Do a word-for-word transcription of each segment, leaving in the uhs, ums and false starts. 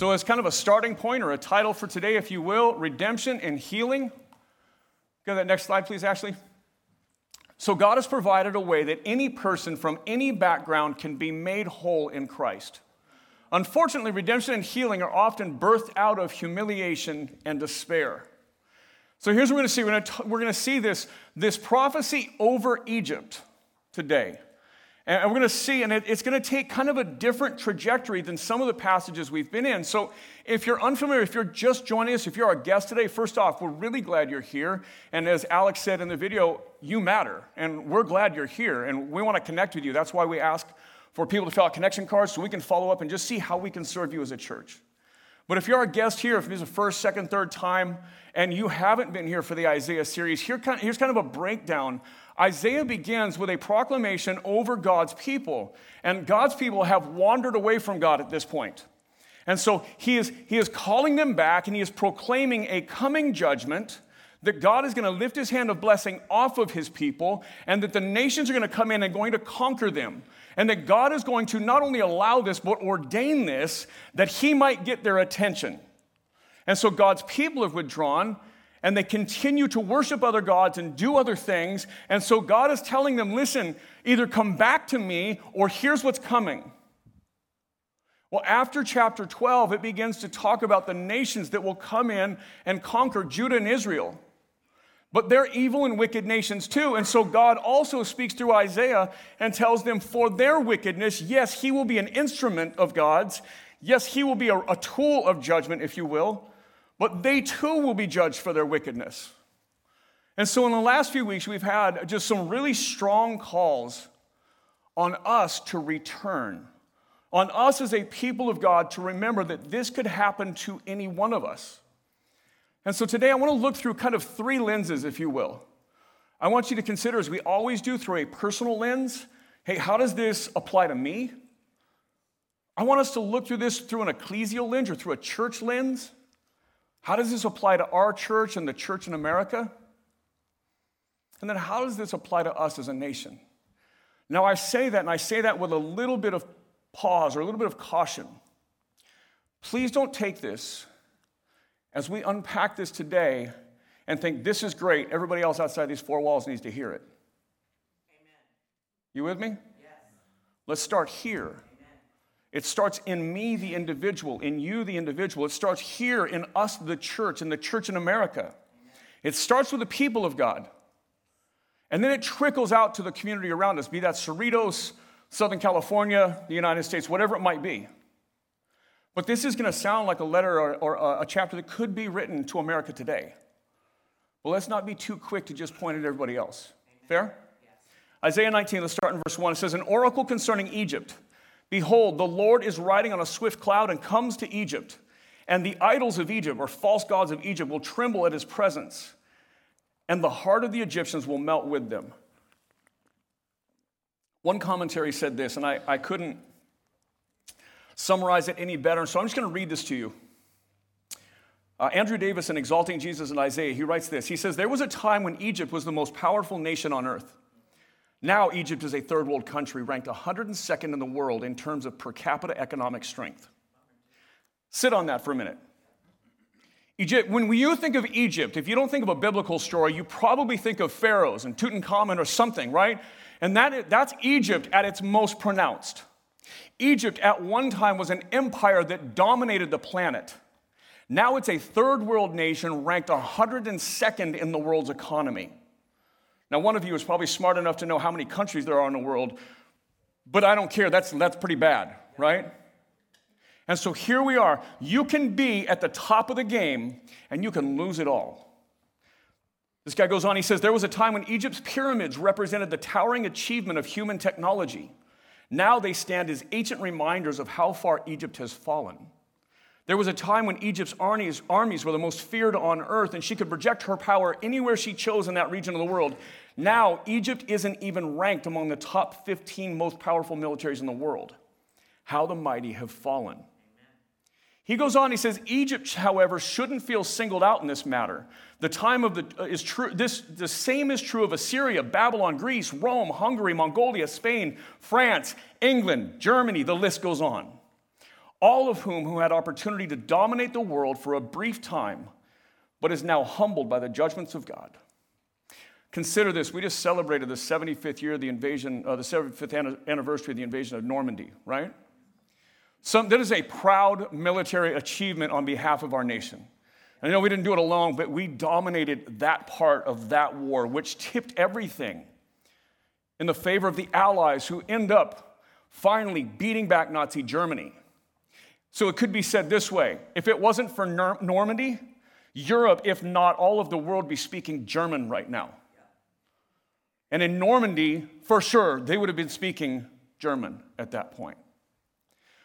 So as kind of a starting point or a title for today, if you will, Redemption and Healing. Go to that next slide, please, Ashley. So God has provided a way that any person from any background can be made whole in Christ. Unfortunately, redemption and healing are often birthed out of humiliation and despair. So here's what we're going to see. We're going to, t- we're going to see this, this prophecy over Egypt today. And we're going to see, and it, it's going to take kind of a different trajectory than some of the passages we've been in. So if you're unfamiliar, if you're just joining us, if you're our guest today, first off, we're really glad you're here. And as Alex said in the video, you matter, and we're glad you're here, and we want to connect with you. That's why we ask for people to fill out connection cards so we can follow up and just see how we can serve you as a church. But if you're our guest here, if this is the first, second, third time, and you haven't been here for the Isaiah series, here kind of, here's kind of a breakdown. Isaiah begins with a proclamation over God's people, and God's people have wandered away from God at this point. And so he is, he is calling them back, and he is proclaiming a coming judgment that God is going to lift his hand of blessing off of his people, and that the nations are going to come in and going to conquer them. And that God is going to not only allow this, but ordain this, that he might get their attention. And so God's people have withdrawn, and they continue to worship other gods and do other things. And so God is telling them, listen, either come back to me, or here's what's coming. Well, after chapter twelve, it begins to talk about the nations that will come in and conquer Judah and Israel. But they're evil and wicked nations too. And so God also speaks through Isaiah and tells them for their wickedness, yes, he will be an instrument of God's. Yes, he will be a, a tool of judgment, if you will. But they too will be judged for their wickedness. And so in the last few weeks, we've had just some really strong calls on us to return. On us as a people of God to remember that this could happen to any one of us. And so today I want to look through kind of three lenses, if you will. I want you to consider, as we always do, through a personal lens, hey, how does this apply to me? I want us to look through this through an ecclesial lens or through a church lens. How does this apply to our church and the church in America? And then how does this apply to us as a nation? Now I say that, and I say that with a little bit of pause or a little bit of caution. Please don't take this as we unpack this today and think, this is great, everybody else outside these four walls needs to hear it. Amen. You with me? Yes. Let's start here. Amen. It starts in me, the individual, in you, the individual. It starts here in us, the church, in the church in America. Amen. It starts with the people of God. And then it trickles out to the community around us, be that Cerritos, Southern California, the United States, whatever it might be. But this is going to sound like a letter or, or a chapter that could be written to America today. But let's not be too quick to just point at everybody else. Amen. Fair? Yes. Isaiah nineteen, let's start in verse one. It says, an oracle concerning Egypt. Behold, the Lord is riding on a swift cloud and comes to Egypt. And the idols of Egypt, or false gods of Egypt, will tremble at his presence. And the heart of the Egyptians will melt with them. One commentary said this, and I, I couldn't summarize it any better, so I'm just going to read this to you. Uh, Andrew Davis in Exalting Jesus and Isaiah, he writes this. He says, there was a time when Egypt was the most powerful nation on earth. Now Egypt is a third world country ranked one hundred second in the world in terms of per capita economic strength. Sit on that for a minute. Egypt, when you think of Egypt, if you don't think of a biblical story, you probably think of pharaohs and Tutankhamun or something, right? And that, that's Egypt at its most pronounced. Egypt at one time was an empire that dominated the planet. Now it's a third world nation ranked one hundred second in the world's economy. Now, one of you is probably smart enough to know how many countries there are in the world, but I don't care. That's, that's pretty bad, right? And so here we are. You can be at the top of the game, and you can lose it all. This guy goes on, he says, there was a time when Egypt's pyramids represented the towering achievement of human technology. Now they stand as ancient reminders of how far Egypt has fallen. There was a time when Egypt's armies, armies were the most feared on earth, and she could project her power anywhere she chose in that region of the world. Now Egypt isn't even ranked among the top fifteen most powerful militaries in the world. How the mighty have fallen. He goes on, he says, Egypt, however, shouldn't feel singled out in this matter. The time of the uh, is true. This the same is true of Assyria, Babylon, Greece, Rome, Hungary, Mongolia, Spain, France, England, Germany, the list goes on. all of whom who had opportunity to dominate the world for a brief time, but is now humbled by the judgments of God. Consider this. We just celebrated the seventy-fifth year of the invasion, uh, the seventy-fifth anniversary of the invasion of Normandy, right? Some, that is a proud military achievement on behalf of our nation. And I know we didn't do it alone, but we dominated that part of that war, which tipped everything in the favor of the Allies, who end up finally beating back Nazi Germany. So it could be said this way. If it wasn't for Normandy, Europe, if not all of the world, would be speaking German right now. And in Normandy, for sure, they would have been speaking German at that point.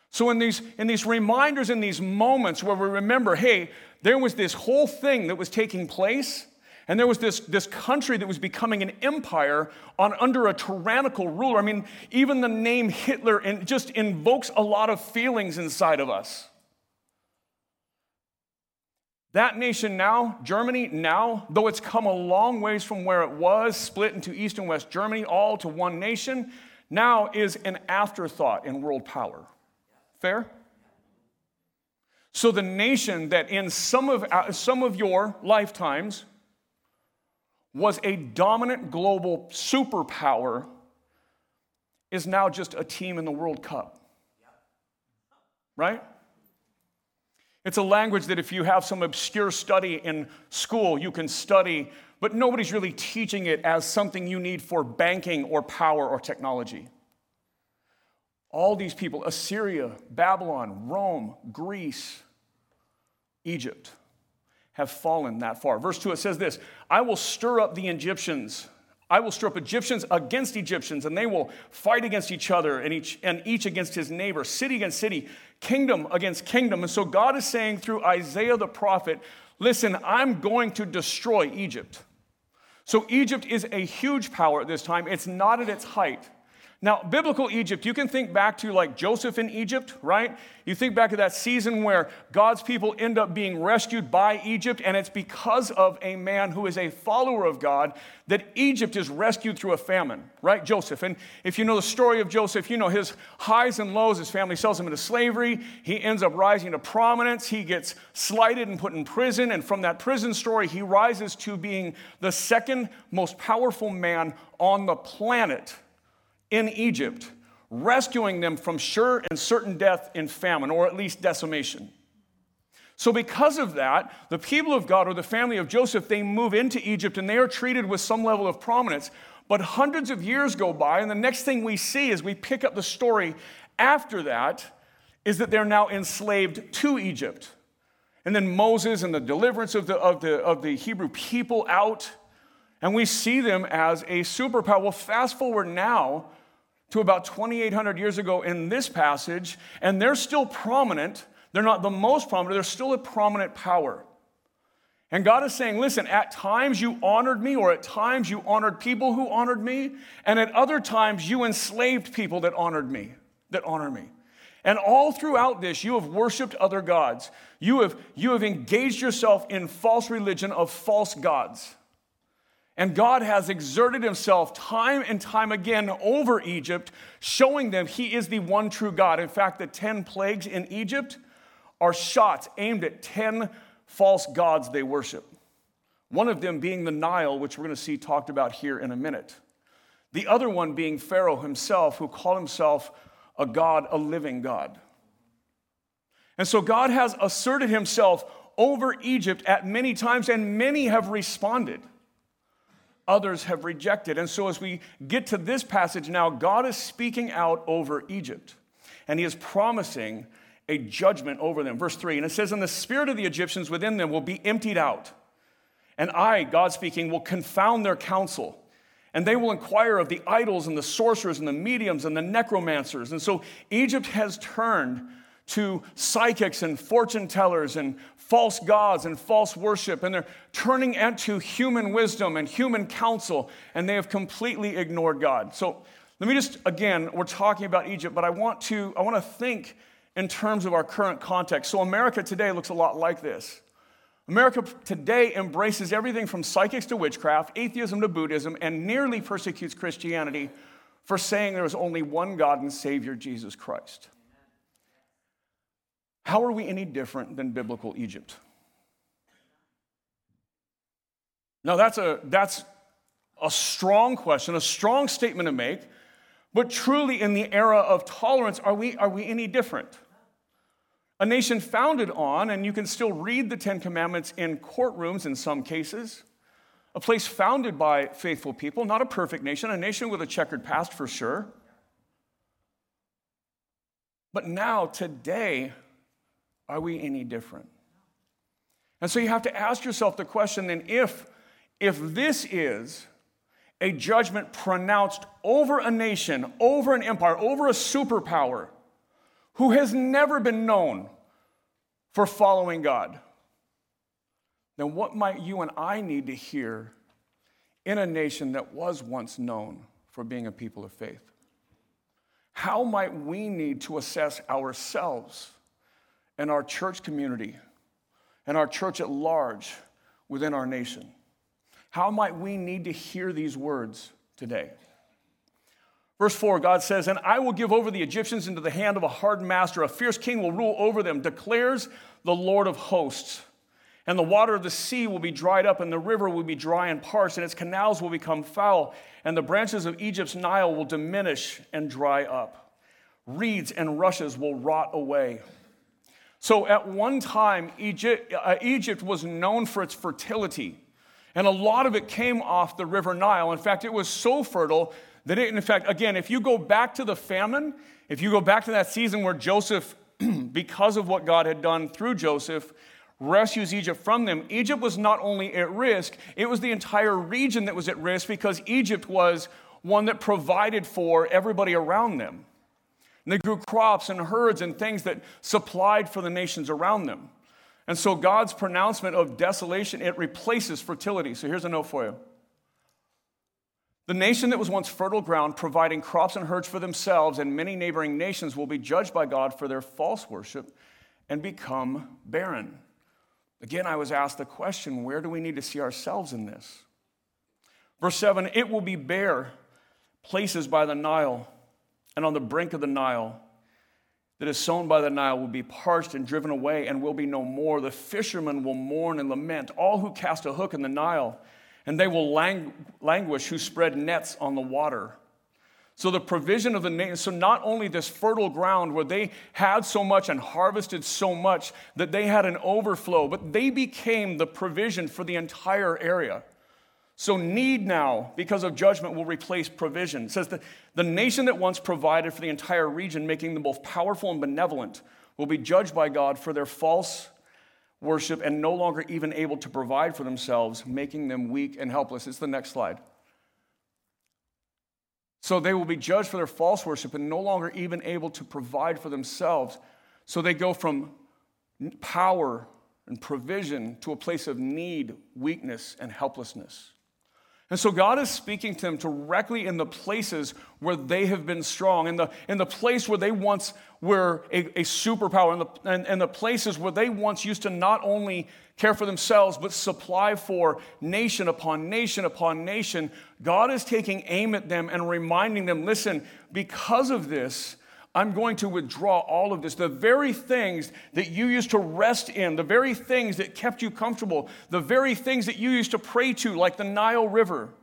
So in these, in these reminders, in these moments where we remember, hey, there was this whole thing that was taking place, and there was this, this country that was becoming an empire on under a tyrannical ruler. I mean, even the name Hitler in, just invokes a lot of feelings inside of us. That nation now, Germany now, though it's come a long ways from where it was, split into East and West Germany, all to one nation, now is an afterthought in world power. Fair? So the nation that in some of our, some of your lifetimes was a dominant global superpower is now just a team in the World Cup. Right? It's a language that if you have some obscure study in school, you can study, but nobody's really teaching it as something you need for banking or power or technology. All these people, Assyria, Babylon, Rome, Greece, Egypt, have fallen that far. Verse two, it says this, I will stir up the Egyptians. I will stir up Egyptians against Egyptians, and they will fight against each other, and each, and each against his neighbor, city against city, kingdom against kingdom. And so God is saying through Isaiah the prophet, listen, I'm going to destroy Egypt. So Egypt is a huge power at this time. It's not at its height. Now, biblical Egypt, you can think back to like Joseph in Egypt, right? You think back to that season where God's people end up being rescued by Egypt, and it's because of a man who is a follower of God that Egypt is rescued through a famine, right? Joseph. And if you know the story of Joseph, you know his highs and lows. His family sells him into slavery. He ends up rising to prominence. He gets slighted and put in prison. And from that prison story, he rises to being the second most powerful man on the planet in Egypt, rescuing them from sure and certain death in famine, or at least decimation. So because of that, the people of God, or the family of Joseph, they move into Egypt, and they are treated with some level of prominence. But hundreds of years go by, and the next thing we see as we pick up the story after that is that they're now enslaved to Egypt. And then Moses and the deliverance of the, of the, of the Hebrew people out, and we see them as a superpower. Well, fast forward now to about twenty-eight hundred years ago in this passage, and they're still prominent. They're not the most prominent. They're still a prominent power. And God is saying, listen, at times you honored me, or at times you honored people who honored me, and at other times you enslaved people that honored me, that honor me. And all throughout this, you have worshipped other gods. You have, you have engaged yourself in false religion of false gods. And God has exerted himself time and time again over Egypt, showing them he is the one true God. In fact, the ten plagues in Egypt are shots aimed at ten false gods they worship. One of them being the Nile, which we're going to see talked about here in a minute. The other one being Pharaoh himself, who called himself a god, a living God. And so God has asserted himself over Egypt at many times, and many have responded. Others have rejected. And so as we get to this passage now, God is speaking out over Egypt, and he is promising a judgment over them. Verse three, and it says, and the spirit of the Egyptians within them will be emptied out, and I, God speaking, will confound their counsel, and they will inquire of the idols and the sorcerers and the mediums and the necromancers. And so Egypt has turned to psychics and fortune tellers and false gods and false worship, and they're turning into human wisdom and human counsel, and they have completely ignored God. So let me just, again, we're talking about Egypt, but I want to I want to think in terms of our current context. So America today looks a lot like this. America today embraces everything from psychics to witchcraft, atheism to Buddhism, and nearly persecutes Christianity for saying there is only one God and Savior, Jesus Christ. How are we any different than biblical Egypt? Now, that's a, that's a strong question, a strong statement to make, but truly in the era of tolerance, are we, are we any different? A nation founded on, and you can still read the Ten Commandments in courtrooms in some cases, a place founded by faithful people, not a perfect nation, a nation with a checkered past for sure. But now, today, are we any different? And so you have to ask yourself the question, then, if, if this is a judgment pronounced over a nation, over an empire, over a superpower who has never been known for following God, then what might you and I need to hear in a nation that was once known for being a people of faith? How might we need to assess ourselves and our church community and our church at large within our nation? How might we need to hear these words today? Verse four, God says, "And I will give over the Egyptians into the hand of a hard master. A fierce king will rule over them, declares the Lord of hosts. And the water of the sea will be dried up, and the river will be dry and parched, and its canals will become foul, and the branches of Egypt's Nile will diminish and dry up. Reeds and rushes will rot away." So at one time, Egypt, uh, Egypt was known for its fertility, and a lot of it came off the river Nile. In fact, it was so fertile that it, in fact, again, if you go back to the famine, if you go back to that season where Joseph, because of what God had done through Joseph, rescues Egypt from them. Egypt was not only at risk, it was the entire region that was at risk because Egypt was one that provided for everybody around them. And they grew crops and herds and things that supplied for the nations around them. And so God's pronouncement of desolation, it replaces fertility. So here's a note for you. The nation that was once fertile ground, providing crops and herds for themselves and many neighboring nations, will be judged by God for their false worship and become barren. Again, I was asked the question, where do we need to see ourselves in this? Verse seven, it will be bare places by the Nile, and on the brink of the Nile that is sown by the Nile will be parched and driven away and will be no more. The fishermen will mourn and lament, all who cast a hook in the Nile, and they will lang- languish who spread nets on the water. So the provision of the nation, so not only this fertile ground where they had so much and harvested so much that they had an overflow, but they became the provision for the entire area. So need now, because of judgment, will replace provision. It says that the nation that once provided for the entire region, making them both powerful and benevolent, will be judged by God for their false worship and no longer even able to provide for themselves, making them weak and helpless. It's the next slide. So they will be judged for their false worship and no longer even able to provide for themselves. So they go from power and provision to a place of need, weakness, and helplessness. And so God is speaking to them directly in the places where they have been strong, in the, in the place where they once were a, a superpower, in the, and, and the places where they once used to not only care for themselves, but supply for nation upon nation upon nation. God is taking aim at them and reminding them, listen, because of this, I'm going to withdraw all of this. The very things that you used to rest in, the very things that kept you comfortable, the very things that you used to pray to, like the Nile River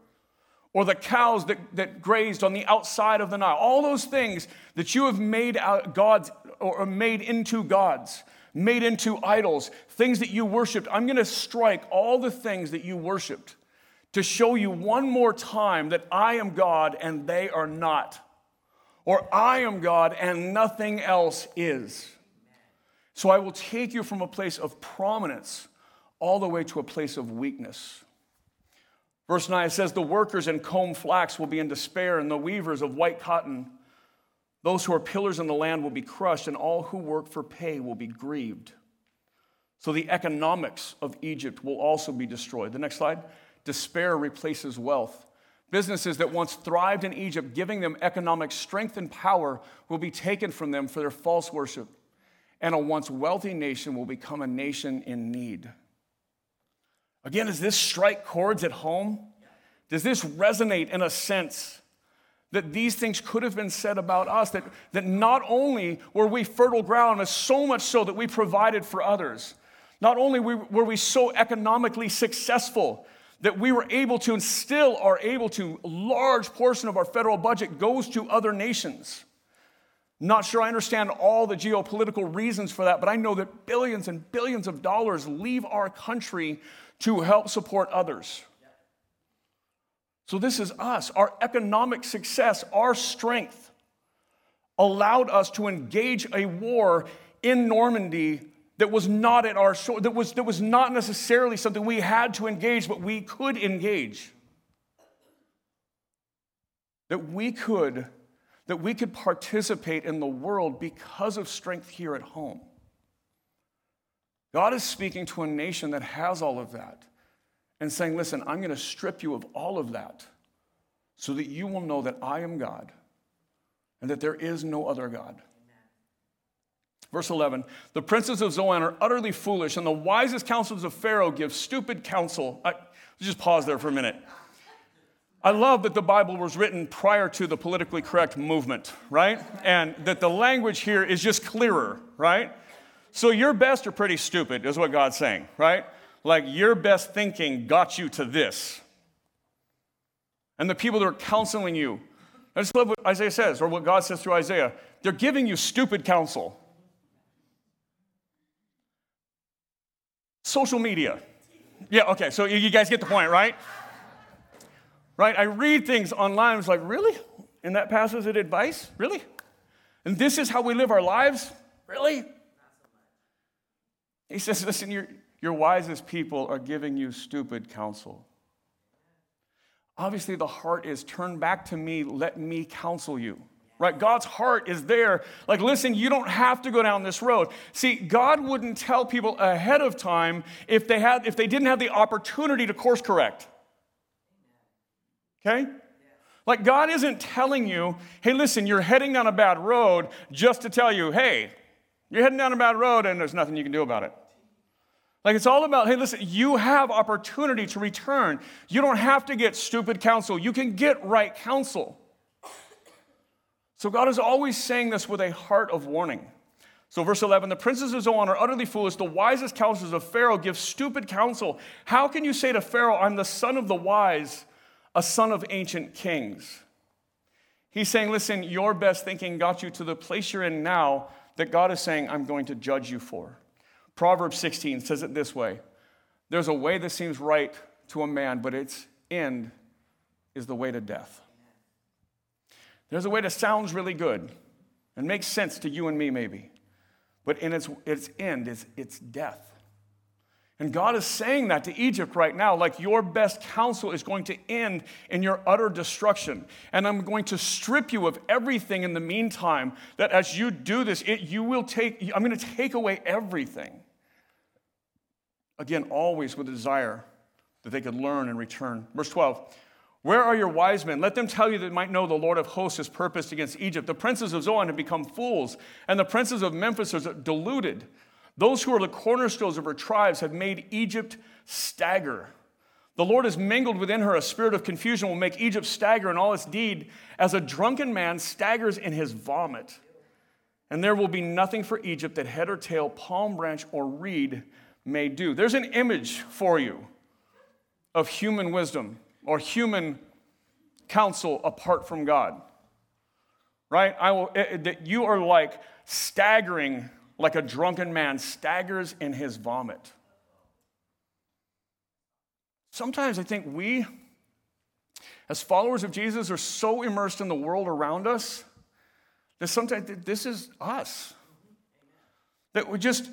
or the cows that, that grazed on the outside of the Nile, all those things that you have made out gods or made into gods, made into idols, things that you worshiped. I'm going to strike all the things that you worshiped to show you one more time that I am God and they are not. Or I am God and nothing else is. So I will take you from a place of prominence all the way to a place of weakness. Verse nine says, the workers in combed flax will be in despair, and the weavers of white cotton, those who are pillars in the land will be crushed, and all who work for pay will be grieved. So the economics of Egypt will also be destroyed. The next slide. Despair replaces wealth. Businesses that once thrived in Egypt, giving them economic strength and power, will be taken from them for their false worship. And a once wealthy nation will become a nation in need. Again, does this strike chords at home? Does this resonate in a sense that these things could have been said about us, that, that not only were we fertile ground, so much so that we provided for others, not only were we so economically successful that we were able to and still are able to, a large portion of our federal budget goes to other nations. Not sure I understand all the geopolitical reasons for that, but I know that billions and billions of dollars leave our country to help support others. So this is us. Our economic success, our strength, allowed us to engage a war in Normandy that was not at our shore, that was, that was not necessarily something we had to engage, but we could engage. That we could, that we could participate in the world because of strength here at home. God is speaking to a nation that has all of that, and saying, listen, I'm going to strip you of all of that so that you will know that I am God and that there is no other God. Amen. Verse eleven, the princes of Zoan are utterly foolish, and the wisest counselors of Pharaoh give stupid counsel. I, just pause there for a minute. I love that the Bible was written prior to the politically correct movement, right? And that the language here is just clearer, right? So your best are pretty stupid, is what God's saying, right? Like, your best thinking got you to this. And the people that are counseling you, I just love what Isaiah says, or what God says through Isaiah. They're giving you stupid counsel. Social media. Yeah, okay, so you guys get the point, right? Right? I read things online, it's like, really? And that passes as advice? Really? And this is how we live our lives? Really? He says, listen, you're... your wisest people are giving you stupid counsel. Obviously, the heart is, turn back to me, let me counsel you. Right? God's heart is there. Like, listen, you don't have to go down this road. See, God wouldn't tell people ahead of time if they had, if they didn't have the opportunity to course correct. Okay? Like, God isn't telling you, hey, listen, you're heading down a bad road, just to tell you, hey, you're heading down a bad road and there's nothing you can do about it. Like, it's all about, hey, listen, you have opportunity to return. You don't have to get stupid counsel. You can get right counsel. So God is always saying this with a heart of warning. So verse eleven, the princes of Zoan are utterly foolish. The wisest counselors of Pharaoh give stupid counsel. How can you say to Pharaoh, I'm the son of the wise, a son of ancient kings? He's saying, listen, your best thinking got you to the place you're in now that God is saying, I'm going to judge you for. Proverbs sixteen says it this way. There's a way that seems right to a man, but its end is the way to death. There's a way that sounds really good and makes sense to you and me maybe, but in its, its end is its death. And God is saying that to Egypt right now, like, your best counsel is going to end in your utter destruction. And I'm going to strip you of everything in the meantime, that as you do this, it, you will take, I'm going to take away everything. Again, always with a desire that they could learn and return. Verse twelve, where are your wise men? Let them tell you that you might know the Lord of hosts has purposed against Egypt. The princes of Zoan have become fools, and the princes of Memphis are deluded. Those who are the cornerstones of her tribes have made Egypt stagger. The Lord has mingled within her a spirit of confusion, will make Egypt stagger in all its deed, as a drunken man staggers in his vomit. And there will be nothing for Egypt that head or tail, palm branch, or reed may do. There's an image for you of human wisdom or human counsel apart from God. Right? I will, that you are like staggering, like a drunken man staggers in his vomit. Sometimes I think we, as followers of Jesus, are so immersed in the world around us that sometimes this is us. That we just,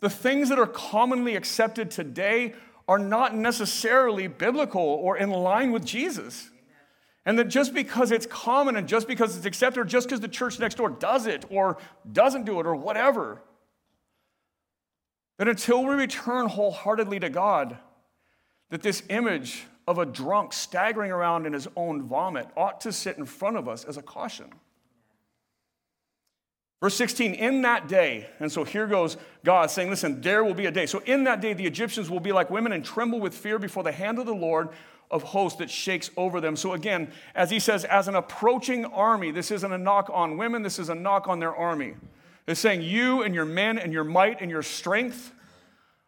the things that are commonly accepted today are not necessarily biblical or in line with Jesus. And that just because it's common and just because it's accepted, or just because the church next door does it or doesn't do it or whatever, that until we return wholeheartedly to God, that this image of a drunk staggering around in his own vomit ought to sit in front of us as a caution. Verse sixteen, in that day, and so here goes God saying, listen, there will be a day. So in that day, the Egyptians will be like women and tremble with fear before the hand of the Lord of hosts that shakes over them. So again, as he says, as an approaching army, this isn't a knock on women, this is a knock on their army. It's saying you and your men and your might and your strength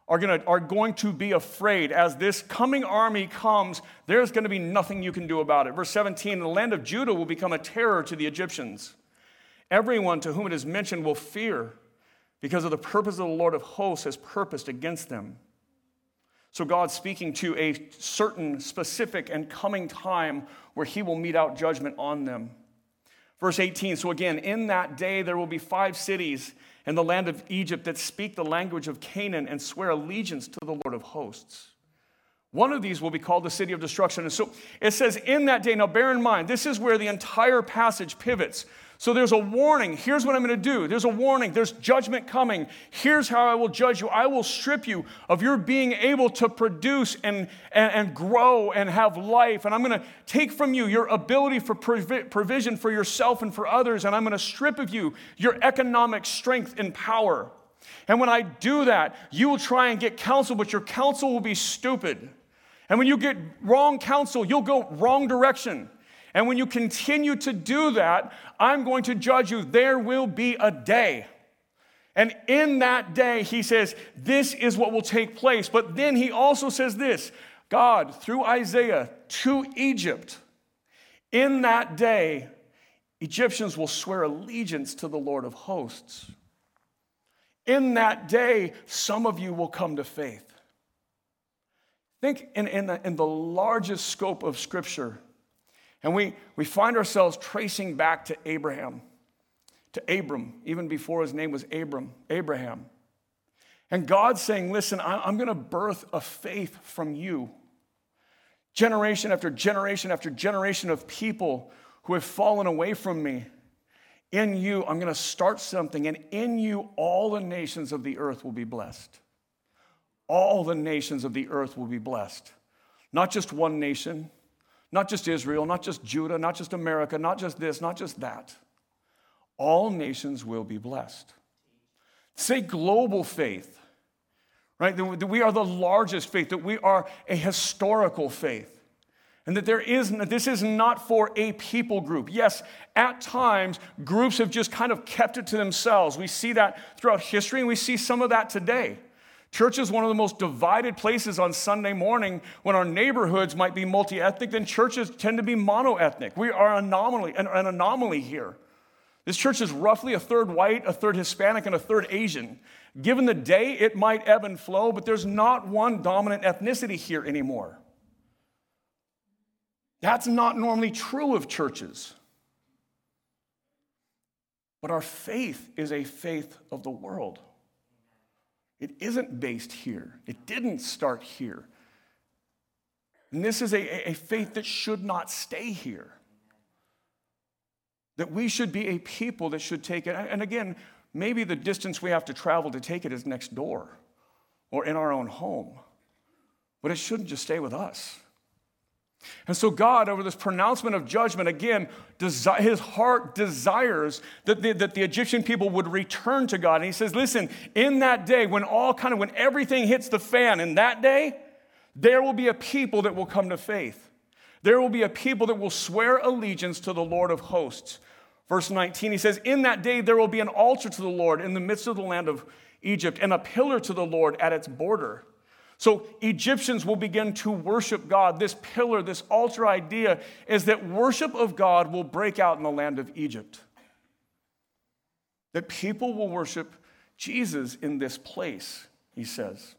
are, gonna, are going to be afraid. As this coming army comes, there's going to be nothing you can do about it. Verse seventeen, the land of Judah will become a terror to the Egyptians. Everyone to whom it is mentioned will fear because of the purpose of the Lord of hosts has purposed against them. So God's speaking to a certain, specific, and coming time where he will mete out judgment on them. Verse eighteen, so again, in that day there will be five cities in the land of Egypt that speak the language of Canaan and swear allegiance to the Lord of hosts. One of these will be called the city of destruction. And so it says in that day, now bear in mind, this is where the entire passage pivots. So there's a warning. Here's what I'm going to do. There's a warning. There's judgment coming. Here's how I will judge you. I will strip you of your being able to produce and, and, and grow and have life. And I'm going to take from you your ability for provi- provision for yourself and for others. And I'm going to strip of you your economic strength and power. And when I do that, you will try and get counsel, but your counsel will be stupid. And when you get wrong counsel, you'll go wrong direction. And when you continue to do that, I'm going to judge you. There will be a day. And in that day, he says, this is what will take place. But then he also says this, God, through Isaiah, to Egypt, in that day, Egyptians will swear allegiance to the Lord of hosts. In that day, some of you will come to faith. Think in, in, the, in the largest scope of Scripture. And we, we find ourselves tracing back to Abraham, to Abram, even before his name was Abram, Abraham. And God's saying, listen, I'm going to birth a faith from you. Generation after generation after generation of people who have fallen away from me. In you, I'm going to start something. And in you, all the nations of the earth will be blessed. All the nations of the earth will be blessed. Not just one nation. Not just Israel, not just Judah, not just America, not just this, not just that. All nations will be blessed. Say global faith, right? That we are the largest faith, that we are a historical faith. And that there is, this is not for a people group. Yes, at times, groups have just kind of kept it to themselves. We see that throughout history, and we see some of that today. Church is one of the most divided places on Sunday morning when our neighborhoods might be multi-ethnic, then churches tend to be mono-ethnic. We are an anomaly, an anomaly here. This church is roughly a third white, a third Hispanic, and a third Asian. Given the day, it might ebb and flow, but there's not one dominant ethnicity here anymore. That's not normally true of churches. But our faith is a faith of the world. It isn't based here. It didn't start here. And this is a, a faith that should not stay here. That we should be a people that should take it. And again, maybe the distance we have to travel to take it is next door or in our own home. But it shouldn't just stay with us. And so God, over this pronouncement of judgment, again, desi- his heart desires that the, that the Egyptian people would return to God. And he says, listen, in that day, when all kind of, when everything hits the fan, in that day, there will be a people that will come to faith. There will be a people that will swear allegiance to the Lord of hosts. Verse nineteen, he says, in that day, there will be an altar to the Lord in the midst of the land of Egypt and a pillar to the Lord at its border. So Egyptians will begin to worship God. This pillar, this altar idea is that worship of God will break out in the land of Egypt. That people will worship Jesus in this place, he says.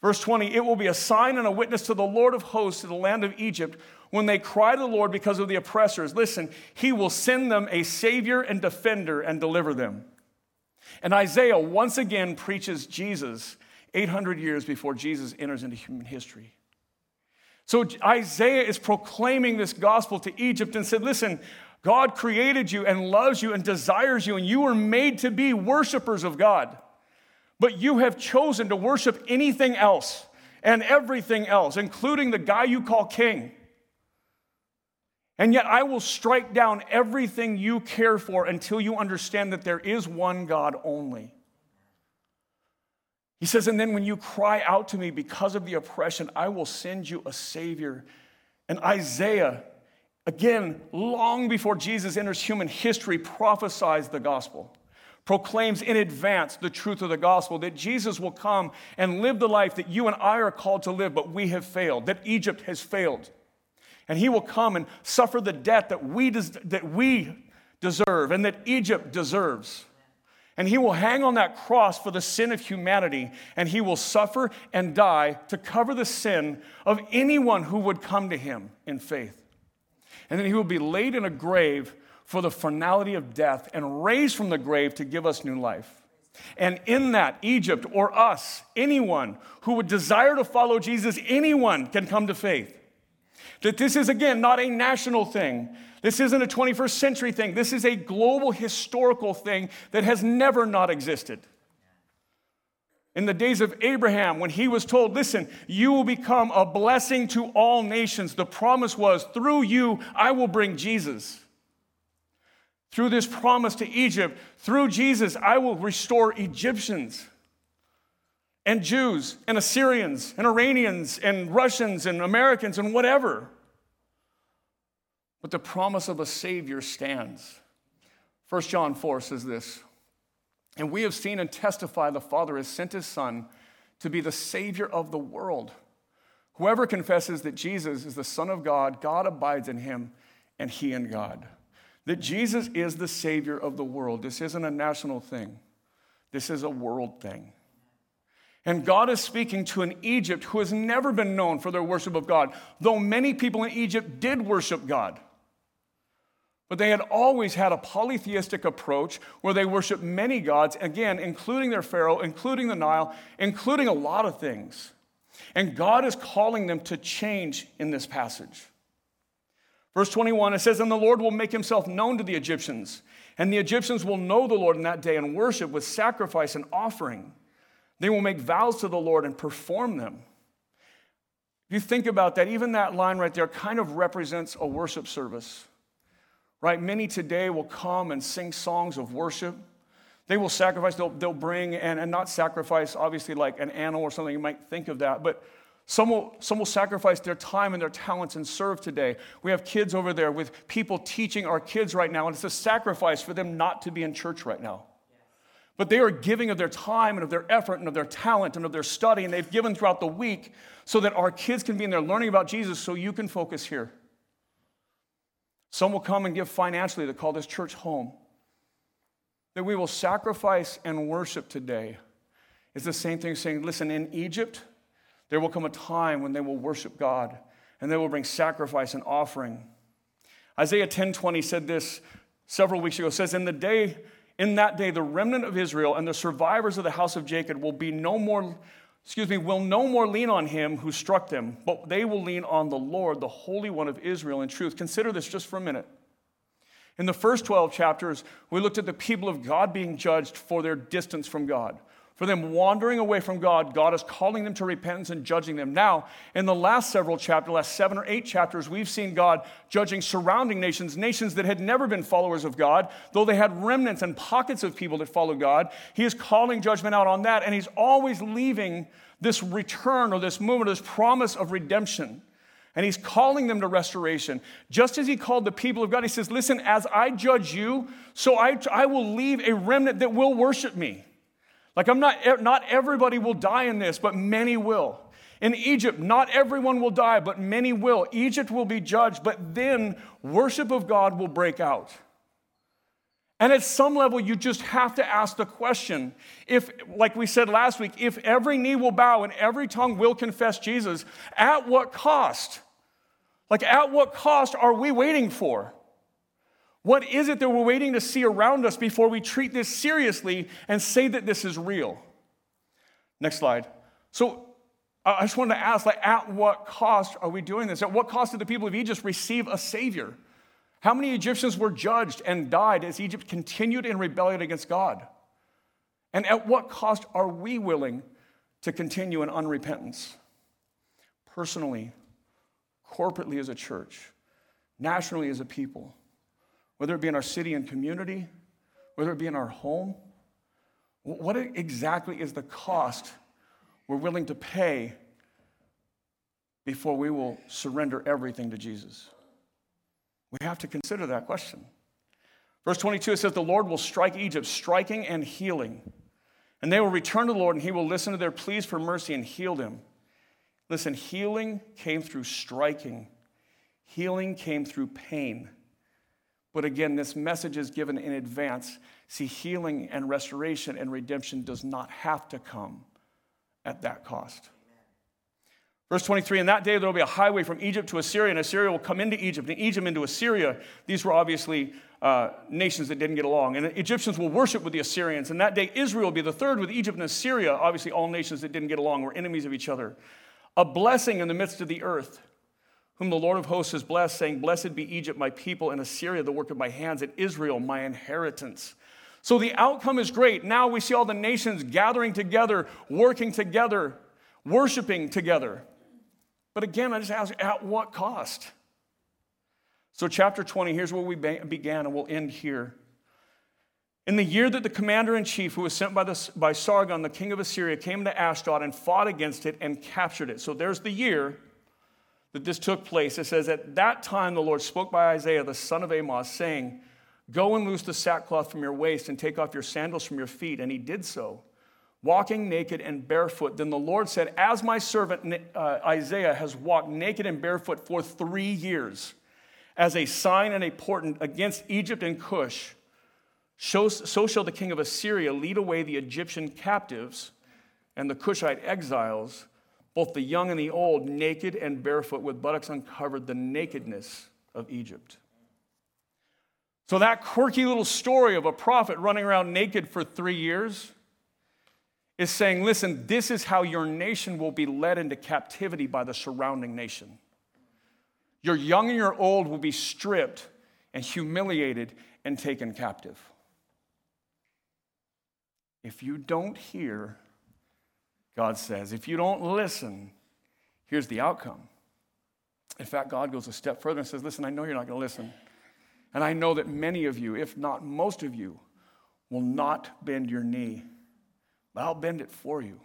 Verse twenty, it will be a sign and a witness to the Lord of hosts in the land of Egypt when they cry to the Lord because of the oppressors. Listen, he will send them a savior and defender and deliver them. And Isaiah once again preaches Jesus eight hundred years before Jesus enters into human history. So Isaiah is proclaiming this gospel to Egypt and said, listen, God created you and loves you and desires you, and you were made to be worshipers of God. But you have chosen to worship anything else and everything else, including the guy you call king. And yet I will strike down everything you care for until you understand that there is one God only. He says, and then when you cry out to me because of the oppression, I will send you a savior and Isaiah, again, long before Jesus enters human history, prophesies the gospel, proclaims in advance the truth of the gospel, that Jesus will come and live the life that you and I are called to live, but we have failed, that Egypt has failed. And he will come and suffer the death that we des- that we deserve and that Egypt deserves. And he will hang on that cross for the sin of humanity, and he will suffer and die to cover the sin of anyone who would come to him in faith. And then he will be laid in a grave for the finality of death and raised from the grave to give us new life. And in that, Egypt or us, anyone who would desire to follow Jesus, anyone can come to faith. That this is, again, not a national thing. This isn't a twenty-first century thing. This is a global historical thing that has never not existed. In the days of Abraham, when he was told, listen, you will become a blessing to all nations, the promise was, through you, I will bring Jesus. Through this promise to Egypt, through Jesus, I will restore Egyptians and Jews and Assyrians and Iranians and Russians and Americans and whatever. But the promise of a Savior stands. First John four says this, and we have seen and testified the Father has sent his Son to be the Savior of the world. Whoever confesses that Jesus is the Son of God, God abides in him and he in God. That Jesus is the Savior of the world. This isn't a national thing. This is a world thing. And God is speaking to an Egypt who has never been known for their worship of God, though many people in Egypt did worship God. But they had always had a polytheistic approach where they worshiped many gods, again, including their Pharaoh, including the Nile, including a lot of things. And God is calling them to change in this passage. Verse twenty-one, it says, and the Lord will make himself known to the Egyptians, and the Egyptians will know the Lord in that day and worship with sacrifice and offering. They will make vows to the Lord and perform them. If you think about that, even that line right there kind of represents a worship service, right? Many today will come and sing songs of worship. They will sacrifice, they'll, they'll bring, and, and not sacrifice, obviously, like an animal or something. You might think of that, but some will, some will sacrifice their time and their talents and serve today. We have kids over there with people teaching our kids right now, and it's a sacrifice for them not to be in church right now. But they are giving of their time and of their effort and of their talent and of their study, and they've given throughout the week so that our kids can be in there learning about Jesus so you can focus here. Some will come and give financially to call this church home. That we will sacrifice and worship today is the same thing as saying, listen, in Egypt, there will come a time when they will worship God and they will bring sacrifice and offering. Isaiah ten twenty said this several weeks ago. It says, in the day... In that day, the remnant of Israel and the survivors of the house of Jacob will be no more, excuse me, will no more lean on him who struck them, but they will lean on the Lord, the Holy One of Israel in truth. Consider this just for a minute. In the first twelve chapters, we looked at the people of God being judged for their distance from God. For them wandering away from God, God is calling them to repentance and judging them. Now, in the last several chapters, last seven or eight chapters, we've seen God judging surrounding nations, nations that had never been followers of God, though they had remnants and pockets of people that followed God. He is calling judgment out on that, and he's always leaving this return or this movement, this promise of redemption. And he's calling them to restoration. Just as he called the people of God, he says, listen, as I judge you, so I, I will leave a remnant that will worship me. Like, I'm not, not everybody will die in this, but many will. In Egypt, not everyone will die, but many will. Egypt will be judged, but then worship of God will break out. And at some level, you just have to ask the question, if, like we said last week, if every knee will bow and every tongue will confess Jesus, at what cost? Like, at what cost are we waiting for? What is it that we're waiting to see around us before we treat this seriously and say that this is real? Next slide. So I just wanted to ask, like, at what cost are we doing this? At what cost did the people of Egypt receive a Savior? How many Egyptians were judged and died as Egypt continued in rebellion against God? And at what cost are we willing to continue in unrepentance? Personally, corporately as a church, nationally as a people, whether it be in our city and community, whether it be in our home, what exactly is the cost we're willing to pay before we will surrender everything to Jesus? We have to consider that question. Verse twenty-two, it says, the Lord will strike Egypt, striking and healing. And they will return to the Lord, and he will listen to their pleas for mercy and heal them. Listen, healing came through striking. Healing came through pain. But again, this message is given in advance. See, healing and restoration and redemption does not have to come at that cost. Verse twenty-three, in that day there will be a highway from Egypt to Assyria, and Assyria will come into Egypt, and Egypt into Assyria. These were obviously uh, nations that didn't get along. And the Egyptians will worship with the Assyrians. And that day Israel will be the third with Egypt and Assyria. Obviously all nations that didn't get along were enemies of each other. A blessing in the midst of the earth, whom the Lord of hosts has blessed, saying, blessed be Egypt, my people, and Assyria, the work of my hands, and Israel, my inheritance. So the outcome is great. Now we see all the nations gathering together, working together, worshiping together. But again, I just ask, at what cost? So chapter twenty, here's where we began, and we'll end here. In the year that the commander-in-chief, who was sent by, the, by Sargon, the king of Assyria, came to Ashdod and fought against it and captured it. So there's the year that this took place. It says, at that time the Lord spoke by Isaiah, the son of Amoz, saying, go and loose the sackcloth from your waist and take off your sandals from your feet. And he did so, walking naked and barefoot. Then the Lord said, as my servant uh, Isaiah has walked naked and barefoot for three years, as a sign and a portent against Egypt and Cush, so, so shall the king of Assyria lead away the Egyptian captives and the Cushite exiles, both the young and the old, naked and barefoot, with buttocks uncovered, the nakedness of Egypt. So that quirky little story of a prophet running around naked for three years is saying, listen, this is how your nation will be led into captivity by the surrounding nation. Your young and your old will be stripped and humiliated and taken captive. If you don't hear, God says, if you don't listen, here's the outcome. In fact, God goes a step further and says, listen, I know you're not going to listen. And I know that many of you, if not most of you, will not bend your knee. But I'll bend it for you.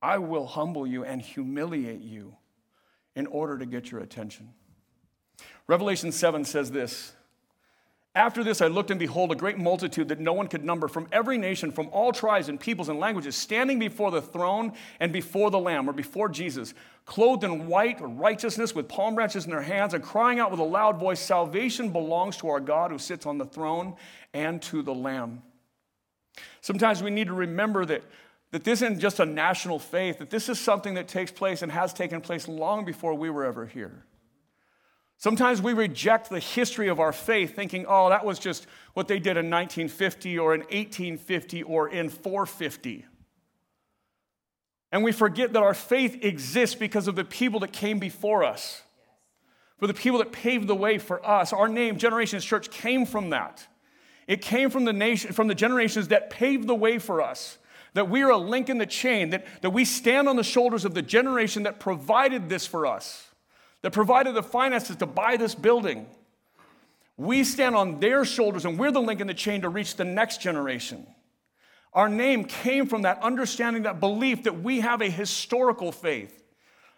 I will humble you and humiliate you in order to get your attention. Revelation seven says this. After this, I looked, and behold, a great multitude that no one could number, from every nation, from all tribes and peoples and languages, standing before the throne and before the Lamb, or before Jesus, clothed in white righteousness, with palm branches in their hands, and crying out with a loud voice, salvation belongs to our God who sits on the throne and to the Lamb. Sometimes we need to remember that, that this isn't just a national faith, that this is something that takes place and has taken place long before we were ever here. Sometimes we reject the history of our faith thinking, oh, that was just what they did in nineteen fifty or in eighteen fifty or in four fifty. And we forget that our faith exists because of the people that came before us, for the people that paved the way for us. Our name, Generations Church, came from that. It came from the nation, from the generations that paved the way for us, that we are a link in the chain, that, that we stand on the shoulders of the generation that provided this for us, that provided the finances to buy this building. We stand on their shoulders, and we're the link in the chain to reach the next generation. Our name came from that understanding, that belief that we have a historical faith,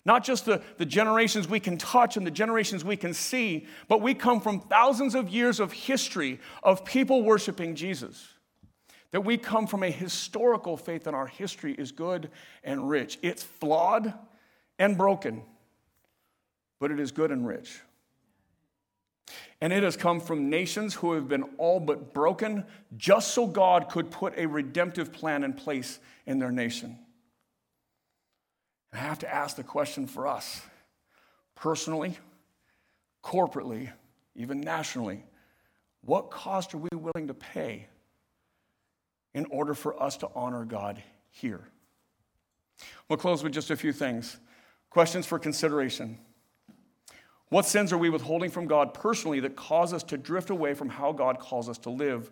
not just the, the generations we can touch and the generations we can see, but we come from thousands of years of history of people worshiping Jesus, that we come from a historical faith, and our history is good and rich. It's flawed and broken, but it is good and rich. And it has come from nations who have been all but broken, just so God could put a redemptive plan in place in their nation. And I have to ask the question for us, personally, corporately, even nationally, what cost are we willing to pay in order for us to honor God here? We'll close with just a few things. Questions for consideration. What sins are we withholding from God personally that cause us to drift away from how God calls us to live,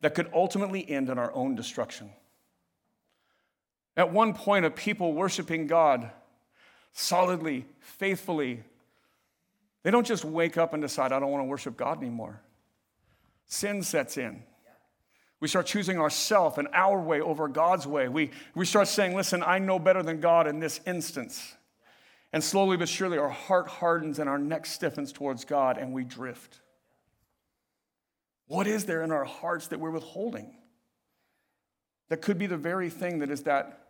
that could ultimately end in our own destruction? At one point, a people worshiping God solidly, faithfully, they don't just wake up and decide, I don't want to worship God anymore. Sin sets in. We start choosing ourselves and our way over God's way. We, we start saying, listen, I know better than God in this instance. And slowly but surely, our heart hardens and our neck stiffens towards God, and we drift. What is there in our hearts that we're withholding? That could be the very thing that is that,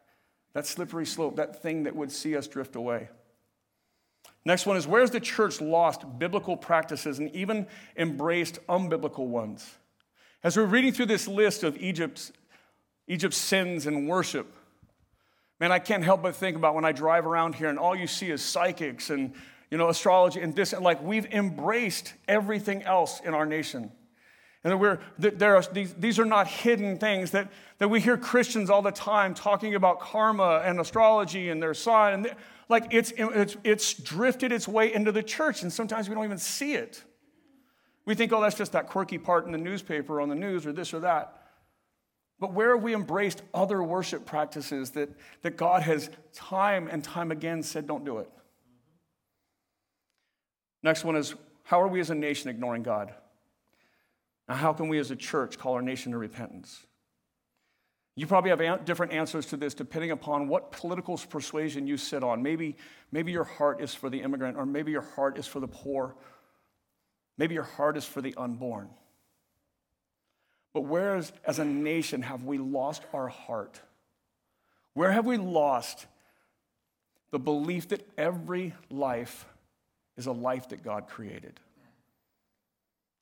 that slippery slope, that thing that would see us drift away. Next one is, where's the church lost biblical practices and even embraced unbiblical ones? As we're reading through this list of Egypt's, Egypt's sins and worship, man, I can't help but think about when I drive around here and all you see is psychics and, you know, astrology and this, and like we've embraced everything else in our nation. And we're, there are, these, these are not hidden things that, that we hear Christians all the time talking about karma and astrology and their sign. And they, like it's, it's, it's drifted its way into the church, and sometimes we don't even see it. We think, oh, that's just that quirky part in the newspaper, on the news, or this or that. But where have we embraced other worship practices that, that God has time and time again said, don't do it? Next one is, how are we as a nation ignoring God? Now, how can we as a church call our nation to repentance? You probably have different answers to this depending upon what political persuasion you sit on. Maybe, maybe your heart is for the immigrant, or maybe your heart is for the poor. Maybe your heart is for the unborn. But where is, as a nation, have we lost our heart? Where have we lost the belief that every life is a life that God created?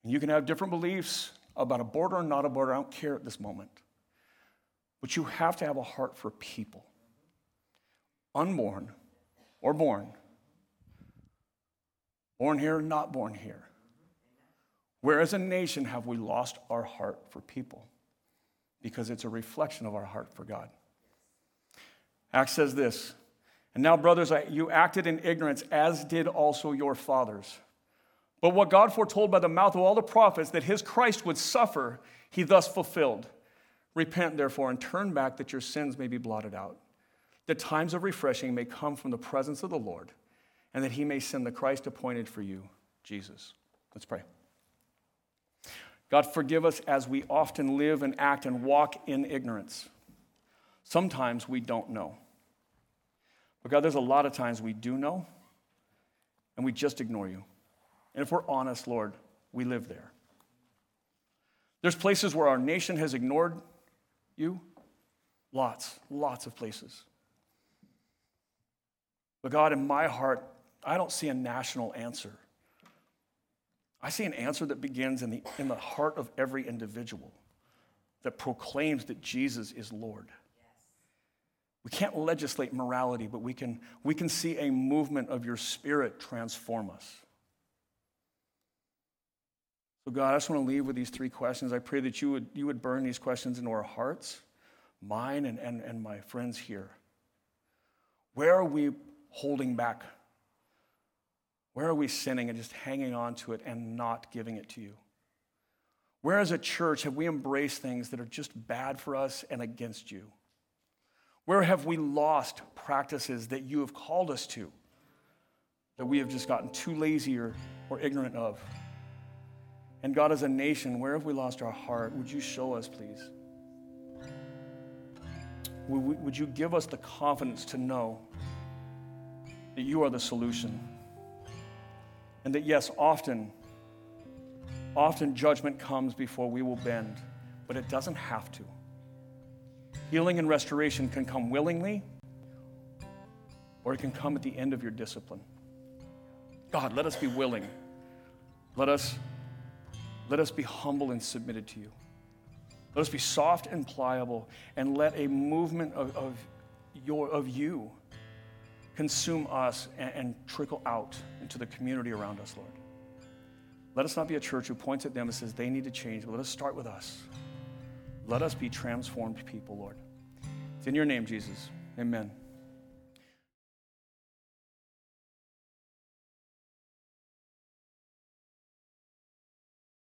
You can have different beliefs about a border or not a border. I don't care at this moment. But you have to have a heart for people, unborn or born, born here or not born here. Where as a nation have we lost our heart for people? Because it's a reflection of our heart for God. Acts says this, and now, brothers, you acted in ignorance, as did also your fathers. But what God foretold by the mouth of all the prophets, that his Christ would suffer, he thus fulfilled. Repent, therefore, and turn back, that your sins may be blotted out, that times of refreshing may come from the presence of the Lord, and that he may send the Christ appointed for you, Jesus. Let's pray. God, forgive us as we often live and act and walk in ignorance. Sometimes we don't know. But God, there's a lot of times we do know, and we just ignore you. And if we're honest, Lord, we live there. There's places where our nation has ignored you. Lots, lots of places. But God, in my heart, I don't see a national answer. I see an answer that begins in the, in the heart of every individual that proclaims that Jesus is Lord. We can't legislate morality, but we can, we can see a movement of your Spirit transform us. So God, I just want to leave with these three questions. I pray that you would, you would burn these questions into our hearts, mine and, and, and my friends here. Where are we holding back? Where are we sinning and just hanging on to it and not giving it to you? Where as a church have we embraced things that are just bad for us and against you? Where have we lost practices that you have called us to that we have just gotten too lazy or, or ignorant of? And God, as a nation, where have we lost our heart? Would you show us, please? Would you give us the confidence to know that you are the solution? And that, yes, often, often judgment comes before we will bend, but it doesn't have to. Healing and restoration can come willingly, or it can come at the end of your discipline. God, let us be willing. Let us... Let us be humble and submitted to you. Let us be soft and pliable, and let a movement of, of, your, of you consume us and, and trickle out into the community around us, Lord. Let us not be a church who points at them and says they need to change, but let us start with us. Let us be transformed people, Lord. It's in your name, Jesus. Amen.